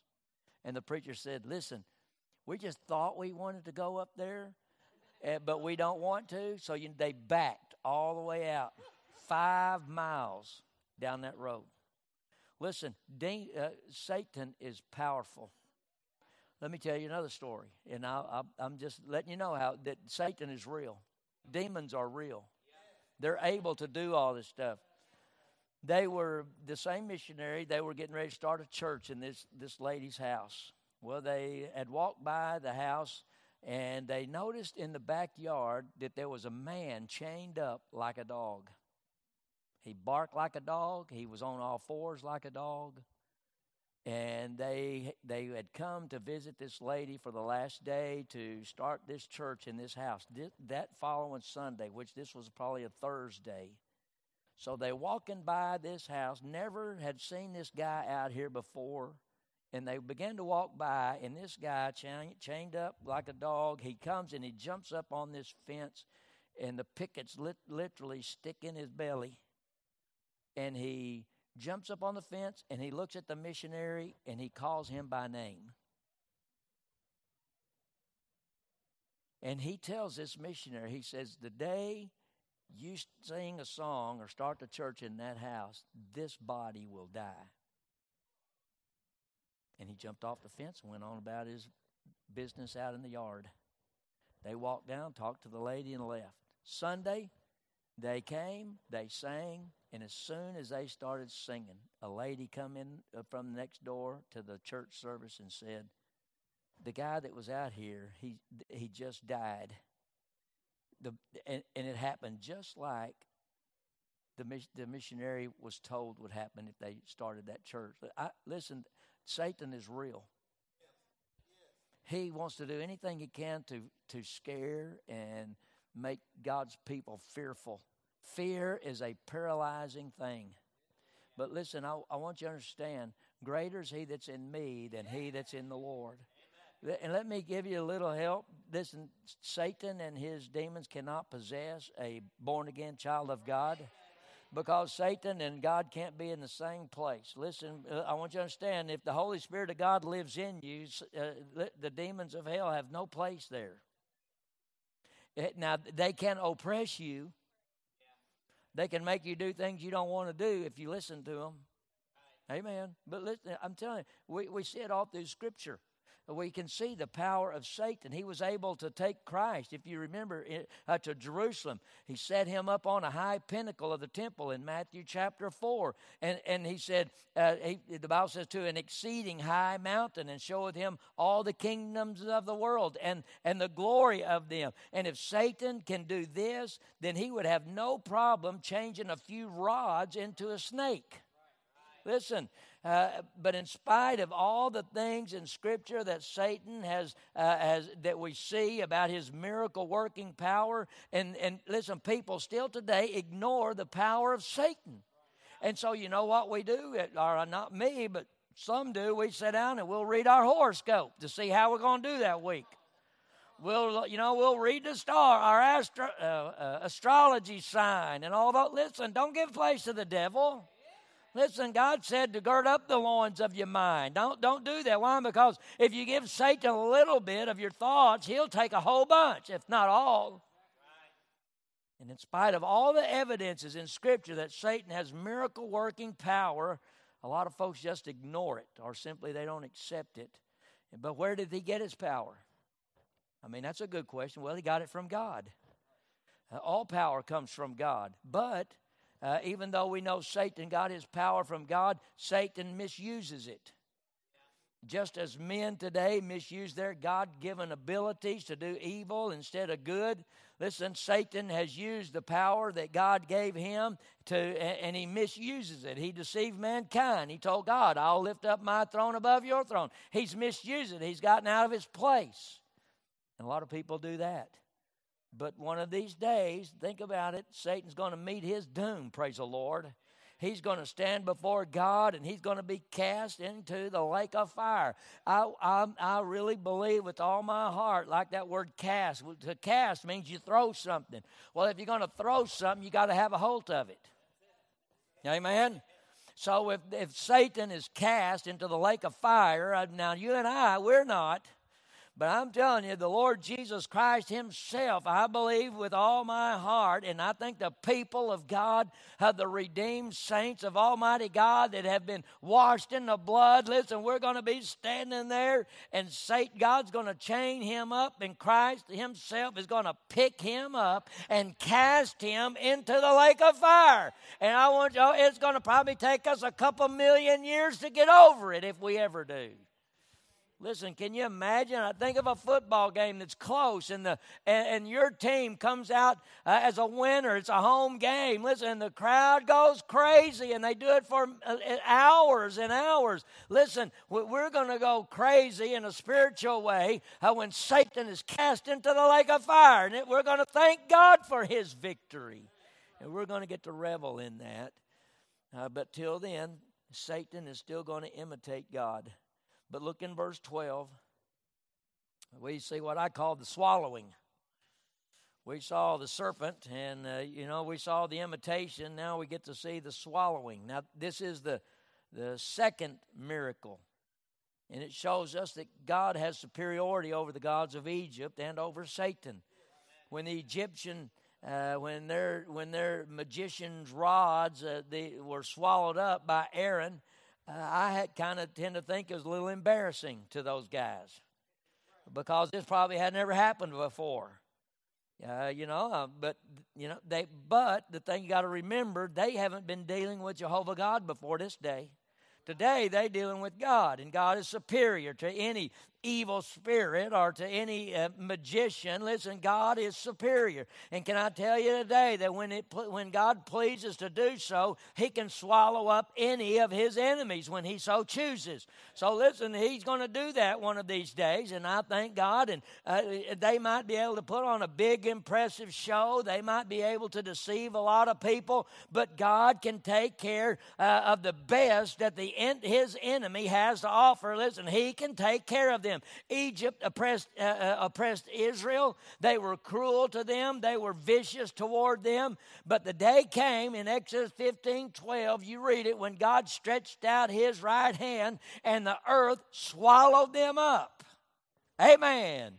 And the preacher said, listen, we just thought we wanted to go up there, but we don't want to. So you, they backed all the way out. Five miles down that road. Listen, de- uh, Satan is powerful. Let me tell you another story, and I, I, I'm just letting you know how that Satan is real. Demons are real. They're able to do all this stuff. They were the same missionary. They were getting ready to start a church in this this lady's house. Well, they had walked by the house, and they noticed in the backyard that there was a man chained up like a dog. He barked like a dog. He was on all fours like a dog. And they they had come to visit this lady for the last day to start this church in this house. This, that following Sunday, which this was probably a Thursday. So they walking by this house, never had seen this guy out here before. And they began to walk by, and this guy chained, chained up like a dog. He comes and he jumps up on this fence, and the pickets lit, literally stick in his belly. And he jumps up on the fence, and he looks at the missionary, and he calls him by name. And he tells this missionary, he says, the day you sing a song or start the church in that house, this body will die. And he jumped off the fence and went on about his business out in the yard. They walked down, talked to the lady, and left. Sunday, they came, they sang. And as soon as they started singing, a lady come in from the next door to the church service and said, the guy that was out here, he he just died. The And, and it happened just like the, the missionary was told would happen if they started that church. I, listen, Satan is real. He wants to do anything he can to, to scare and make God's people fearful. Fear is a paralyzing thing. But listen, I, I want you to understand, greater is he that's in me than he that's in the Lord. Amen. And let me give you a little help. Listen, Satan and his demons cannot possess a born-again child of God because Satan and God can't be in the same place. Listen, I want you to understand, if the Holy Spirit of God lives in you, uh, the demons of hell have no place there. Now, they can oppress you. They can make you do things you don't want to do if you listen to them. Right. Amen. But listen, I'm telling you, we, we see it all through Scripture. We can see the power of Satan. He was able to take Christ, if you remember, uh, to Jerusalem. He set him up on a high pinnacle of the temple in Matthew chapter four. And, and he said, uh, he, the Bible says, to an exceeding high mountain, and showeth him all the kingdoms of the world and, and the glory of them. And if Satan can do this, then he would have no problem changing a few rods into a snake. Listen, uh, but in spite of all the things in Scripture that Satan has, uh, has that we see about his miracle-working power, and, and listen, people still today ignore the power of Satan. And so you know what we do, it, or not me, but some do, we sit down and we'll read our horoscope to see how we're going to do that week. We'll, you know, we'll read the star, our astro, uh, uh, astrology sign, and all that. Listen, don't give place to the devil. Listen, God said to gird up the loins of your mind. Don't don't do that. Why? Because if you give Satan a little bit of your thoughts, he'll take a whole bunch, if not all. And in spite of all the evidences in Scripture that Satan has miracle-working power, a lot of folks just ignore it, or simply they don't accept it. But where did he get his power? I mean, that's a good question. Well, he got it from God. Uh, all power comes from God. But uh, even though we know Satan got his power from God, Satan misuses it. Just as men today misuse their God-given abilities to do evil instead of good, listen, Satan has used the power that God gave him to, and he misuses it. He deceived mankind. He told God, I'll lift up my throne above your throne. He's misused it. He's gotten out of his place. And a lot of people do that. But one of these days, think about it, Satan's going to meet his doom, praise the Lord. He's going to stand before God, and he's going to be cast into the lake of fire. I, I I really believe with all my heart, like that word cast. To cast means you throw something. Well, if you're going to throw something, you got to have a hold of it. Amen? So if, if Satan is cast into the lake of fire, now you and I, we're not. But I'm telling you, the Lord Jesus Christ himself, I believe with all my heart, and I think the people of God, of the redeemed saints of Almighty God that have been washed in the blood, listen, we're going to be standing there, and Satan, God's going to chain him up, and Christ himself is going to pick him up and cast him into the lake of fire. And I want you, it's going to probably take us a couple million years to get over it if we ever do. Listen, can you imagine? I think of a football game that's close, and the and, and your team comes out uh, as a winner. It's a home game. Listen, and the crowd goes crazy, and they do it for uh, hours and hours. Listen, we're going to go crazy in a spiritual way uh, when Satan is cast into the lake of fire, and it, we're going to thank God for his victory, and we're going to get to revel in that. Uh, but till then, Satan is still going to imitate God. But look in verse twelve. We see what I call the swallowing. We saw the serpent, and, uh, you know, we saw the imitation. Now we get to see the swallowing. Now, this is the, the second miracle. And it shows us that God has superiority over the gods of Egypt and over Satan. When the Egyptian, uh, when their when their magician's rods uh, they were swallowed up by Aaron, Uh, I had kind of tend to think it was a little embarrassing to those guys, because this probably had never happened before, uh, you know. Uh, but you know they. But the thing you got to remember, they haven't been dealing with Jehovah God before this day. Today they're dealing with God, and God is superior to any evil spirit or to any uh, magician. Listen, God is superior. And can I tell you today that when it when God pleases to do so, he can swallow up any of his enemies when he so chooses. So listen, he's going to do that one of these days, and I thank God. And uh, they might be able to put on a big, impressive show. They might be able to deceive a lot of people, but God can take care uh, of the best that the en- his enemy has to offer. Listen, he can take care of them. Them. Egypt oppressed, uh, uh, oppressed Israel. They were cruel to them. They were vicious toward them. But the day came in Exodus fifteen twelve, you read it, when God stretched out his right hand and the earth swallowed them up. Amen.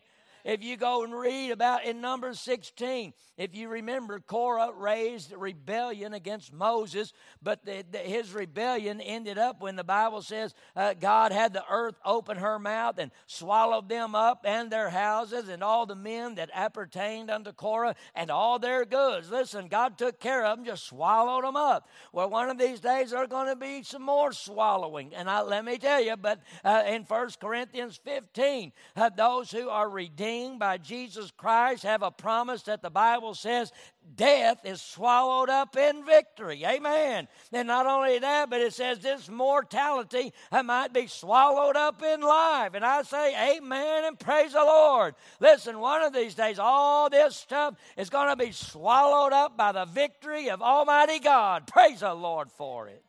If you go and read about in Numbers sixteen, if you remember, Korah raised rebellion against Moses, but the, the, his rebellion ended up when the Bible says uh, God had the earth open her mouth and swallowed them up and their houses and all the men that appertained unto Korah and all their goods. Listen, God took care of them, just swallowed them up. Well, one of these days there's going to be some more swallowing. And I, let me tell you, but uh, in First Corinthians fifteen, uh, those who are redeemed by Jesus Christ have a promise that the Bible says death is swallowed up in victory. Amen. And not only that, but it says this mortality might be swallowed up in life. And I say amen and praise the Lord. Listen, one of these days, all this stuff is going to be swallowed up by the victory of Almighty God. Praise the Lord for it.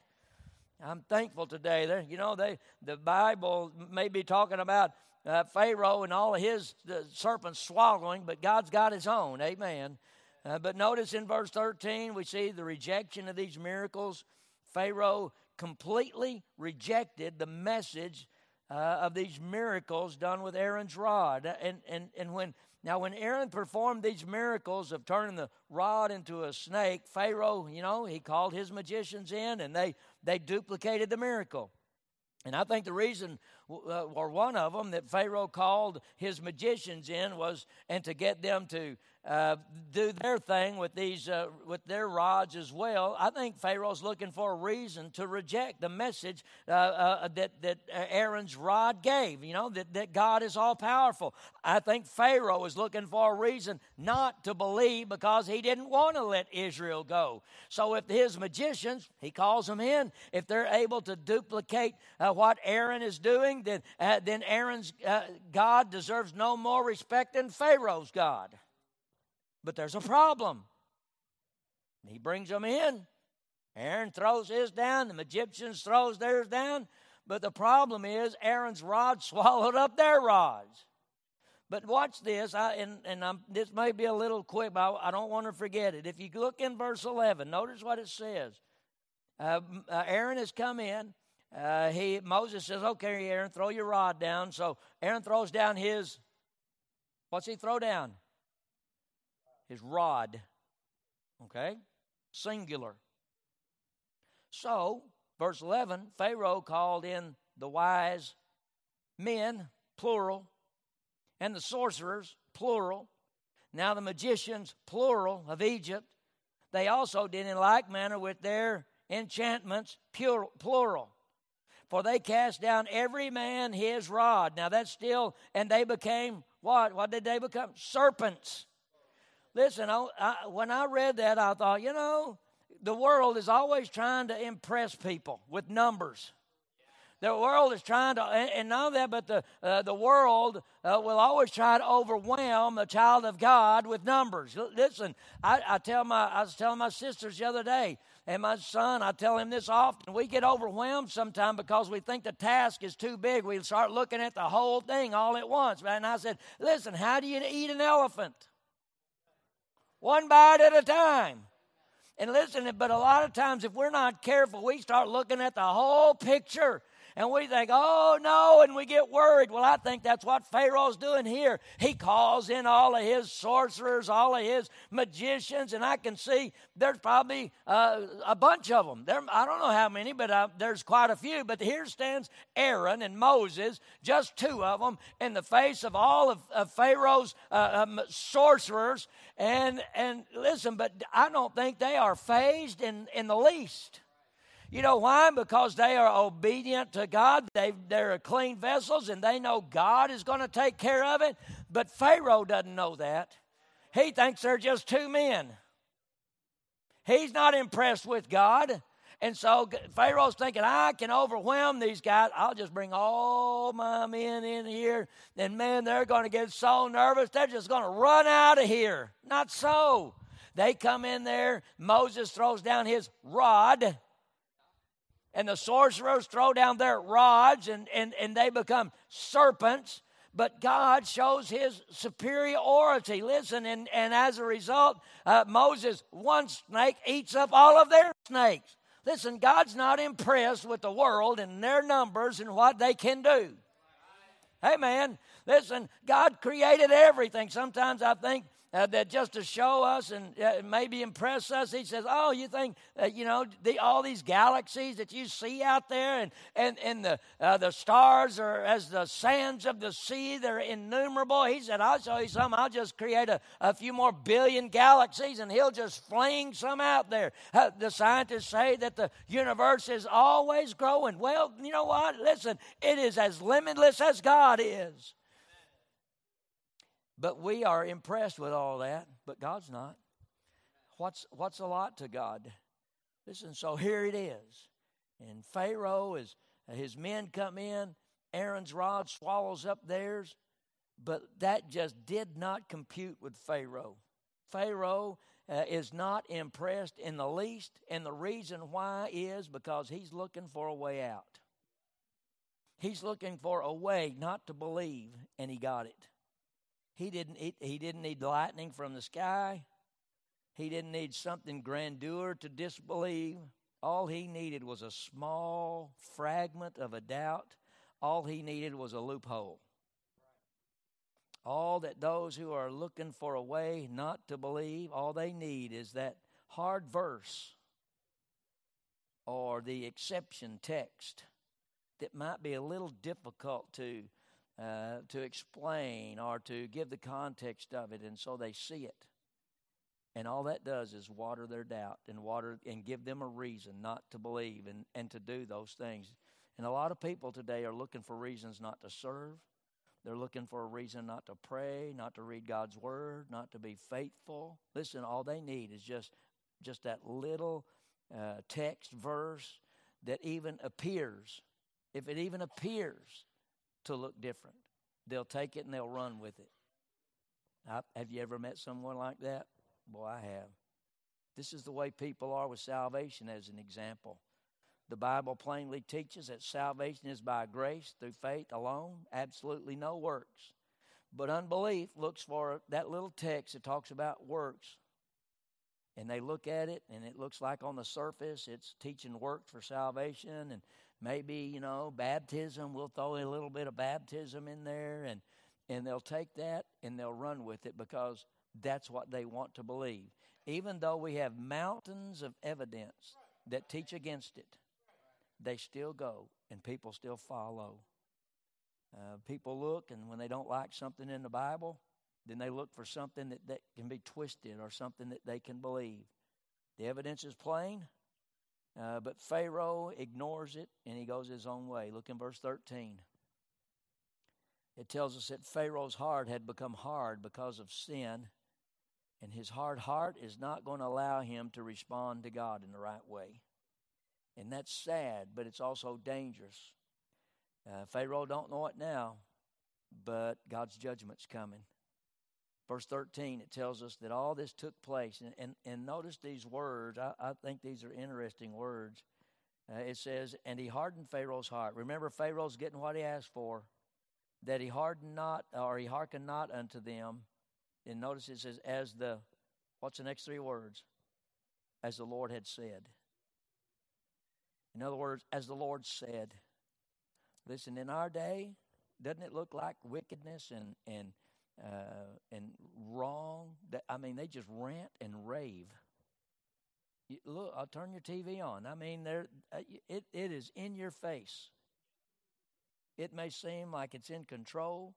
I'm thankful today. You know, they, the Bible may be talking about uh, Pharaoh and all of his serpents swallowing, but God's got his own. Amen. Uh, but notice in verse thirteen, we see the rejection of these miracles. Pharaoh completely rejected the message uh, of these miracles done with Aaron's rod. And, and, and when now when Aaron performed these miracles of turning the rod into a snake, Pharaoh, you know, he called his magicians in, and they, they duplicated the miracle. And I think the reason, uh, or one of them, that Pharaoh called his magicians in was, and to get them to uh, do their thing with these, uh, with their rods as well. I think Pharaoh's looking for a reason to reject the message uh, uh, that that Aaron's rod gave. You know, that that God is all powerful. I think Pharaoh is looking for a reason not to believe because he didn't want to let Israel go. So if his magicians, he calls them in, if they're able to duplicate uh, what Aaron is doing, then uh, then Aaron's uh, God deserves no more respect than Pharaoh's God. But there's a problem. He brings them in. Aaron throws his down. The Egyptians throws theirs down. But the problem is Aaron's rod swallowed up their rods. But watch this, I, and, and I'm, this may be a little quick, but I, I don't want to forget it. If you look in verse eleven, notice what it says. Uh, uh, Aaron has come in. Uh, he Moses says, okay, Aaron, throw your rod down. So Aaron throws down his, what's he throw down? His rod. Okay? Singular. So, verse eleven, Pharaoh called in the wise men, plural, and the sorcerers, plural. Now the magicians, plural, of Egypt. They also did in like manner with their enchantments, pure, plural. For they cast down every man his rod. Now that's still, and they became what? What did they become? Serpents. Listen, I, I, when I read that, I thought, you know, the world is always trying to impress people with numbers. The world is trying to, and not only that, but the uh, the world uh, will always try to overwhelm the child of God with numbers. L- listen, I, I tell my, I was telling my sisters the other day, and my son, I tell him this often. We get overwhelmed sometimes because we think the task is too big. We start looking at the whole thing all at once. And I said, listen, how do you eat an elephant? One bite at a time. And listen, but a lot of times if we're not careful, we start looking at the whole picture. And we think, oh, no, and we get worried. Well, I think that's what Pharaoh's doing here. He calls in all of his sorcerers, all of his magicians, and I can see there's probably uh, a bunch of them. There, I don't know how many, but uh, there's quite a few. But here stands Aaron and Moses, just two of them, in the face of all of, of Pharaoh's uh, um, sorcerers. And and listen, but I don't think they are fazed in, in the least. You know why? Because they are obedient to God. They, they're clean vessels, and they know God is going to take care of it. But Pharaoh doesn't know that. He thinks they're just two men. He's not impressed with God. And so Pharaoh's thinking, I can overwhelm these guys. I'll just bring all my men in here. And, man, they're going to get so nervous. They're just going to run out of here. Not so. They come in there. Moses throws down his rod. And the sorcerers throw down their rods, and, and, and they become serpents. But God shows his superiority. Listen, and, and as a result, uh, Moses, one snake, eats up all of their snakes. Listen, God's not impressed with the world and their numbers and what they can do. Amen. Listen, God created everything. Sometimes I think, Uh, that just to show us and uh, maybe impress us, he says, oh, you think, uh, you know, the, all these galaxies that you see out there and, and, and the uh, the stars are as the sands of the sea, they're innumerable. He said, I'll show you some. I'll just create a, a few more billion galaxies, and he'll just fling some out there. Uh, the scientists say that the universe is always growing. Well, you know what? Listen, it is as limitless as God is. But we are impressed with all that, but God's not. What's what's a lot to God? Listen, so here it is. And Pharaoh, is, his men come in. Aaron's rod swallows up theirs. But that just did not compute with Pharaoh. Pharaoh uh, is not impressed in the least. And the reason why is because he's looking for a way out. He's looking for a way not to believe, and he got it. He didn't, he, he didn't need lightning from the sky. He didn't need something grandeur to disbelieve. All he needed was a small fragment of a doubt. All he needed was a loophole. All that those who are looking for a way not to believe, all they need is that hard verse or the exception text that might be a little difficult to uh, to explain or to give the context of it, and so they see it. And all that does is water their doubt and water and give them a reason not to believe and, and to do those things. And a lot of people today are looking for reasons not to serve. They're looking for a reason not to pray, not to read God's word, not to be faithful. Listen, all they need is just, just that little uh, text verse that even appears, if it even appears to look different, they'll take it and they'll run with it. I, have you ever met someone like that? Boy, I have. This is the way people are with salvation as an example. The Bible plainly teaches that salvation is by grace through faith alone, absolutely no works. But unbelief looks for that little text that talks about works. And they look at it, and it looks like on the surface it's teaching works for salvation. And maybe, you know, baptism, we'll throw a little bit of baptism in there. And, and they'll take that, and they'll run with it because that's what they want to believe, even though we have mountains of evidence that teach against it. They still go, and people still follow. Uh, people look, and when they don't like something in the Bible, then they look for something that, that can be twisted or something that they can believe. The evidence is plain, uh, but Pharaoh ignores it, and he goes his own way. Look in verse thirteen. It tells us that Pharaoh's heart had become hard because of sin, and his hard heart is not going to allow him to respond to God in the right way. And that's sad, but it's also dangerous. Uh, Pharaoh don't know it now, but God's judgment's coming. Verse thirteen, it tells us that all this took place. And, and, and notice these words. I, I think these are interesting words. Uh, it says, and he hardened Pharaoh's heart. Remember, Pharaoh's getting what he asked for, that he hardened not, or he hearkened not unto them. And notice it says, as the, what's the next three words? As the Lord had said. In other words, as the Lord said. Listen, in our day, doesn't it look like wickedness and and uh, and wrong? That, I mean, they just rant and rave. You, look, I'll turn your T V on. I mean, there it it is in your face. It may seem like it's in control,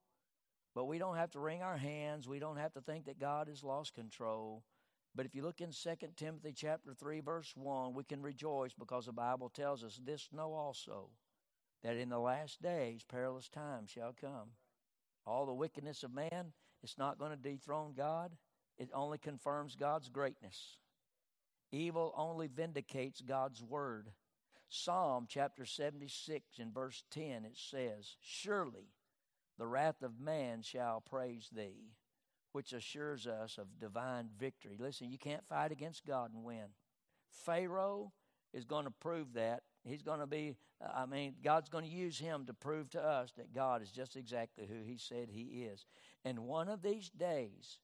but we don't have to wring our hands. We don't have to think that God has lost control. But if you look in Second Timothy chapter three, verse one, we can rejoice because the Bible tells us, this know also, that in the last days perilous times shall come. All the wickedness of man, it's not going to dethrone God. It only confirms God's greatness. Evil only vindicates God's word. Psalm chapter seventy-six and verse ten, it says, surely the wrath of man shall praise thee, which assures us of divine victory. Listen, you can't fight against God and win. Pharaoh is going to prove that. He's going to be, I mean, God's going to use him to prove to us that God is just exactly who he said he is. And one of these days,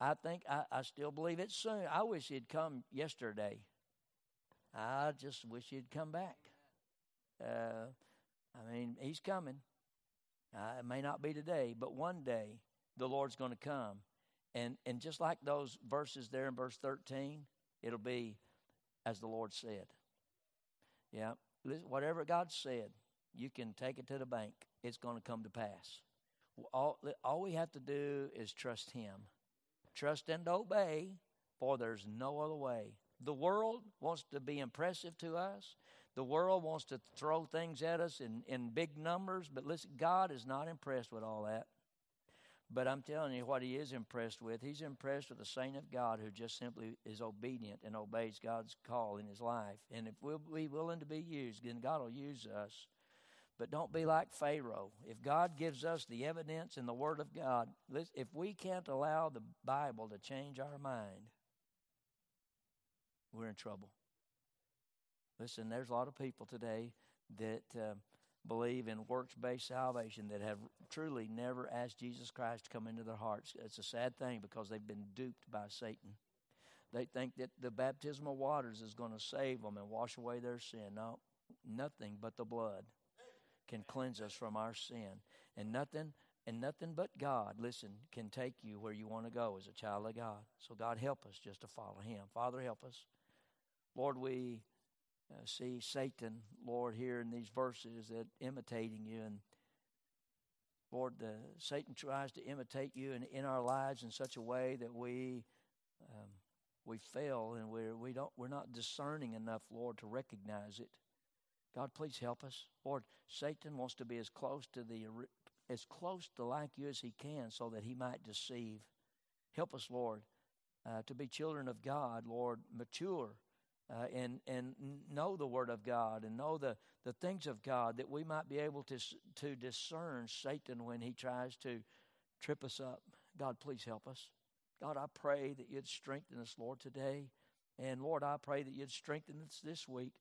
I think, I, I still believe it's soon. I wish he'd come yesterday. I just wish he'd come back. Uh, I mean, he's coming. Uh, it may not be today, but one day the Lord's going to come. And and just like those verses there in verse thirteen, it'll be as the Lord said. Yeah, whatever God said, you can take it to the bank. It's going to come to pass. All, all we have to do is trust him. Trust and obey, for there's no other way. The world wants to be impressive to us. The world wants to throw things at us in, in big numbers. But listen, God is not impressed with all that. But I'm telling you what he is impressed with. He's impressed with the saint of God who just simply is obedient and obeys God's call in his life. And if we'll be willing to be used, then God will use us. But don't be like Pharaoh. If God gives us the evidence in the Word of God, if we can't allow the Bible to change our mind, we're in trouble. Listen, there's a lot of people today that... Uh, believe in works-based salvation that have truly never asked Jesus Christ to come into their hearts. It's a sad thing because they've been duped by Satan. They think that the baptismal waters is going to save them and wash away their sin. No, nothing but the blood can cleanse us from our sin. And nothing and nothing but God, listen, can take you where you want to go as a child of God. So God, help us just to follow him. Father, help us. Lord, we uh, see Satan, Lord, here in these verses that imitating you. And Lord, the, Satan tries to imitate you in, in our lives in such a way that we... Um, We fail and we're, we don't, we're not discerning enough, Lord, to recognize it. God, please help us. Lord, Satan wants to be as close to the as close to like you as he can so that he might deceive. Help us, Lord, uh, to be children of God, Lord, mature uh, and and know the Word of God and know the, the things of God that we might be able to to discern Satan when he tries to trip us up. God, please help us. God, I pray that you'd strengthen us, Lord, today. And, Lord, I pray that you'd strengthen us this week.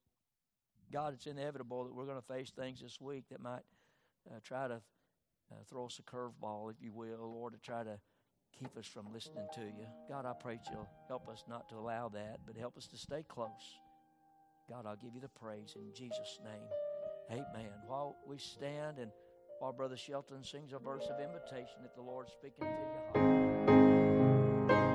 God, it's inevitable that we're going to face things this week that might uh, try to uh, throw us a curveball, if you will, Lord, to try to keep us from listening to you. God, I pray that you'll help us not to allow that, but help us to stay close. God, I'll give you the praise in Jesus' name. Amen. While we stand and while Brother Shelton sings a verse of invitation that the Lord's speaking to your heart. Thank you.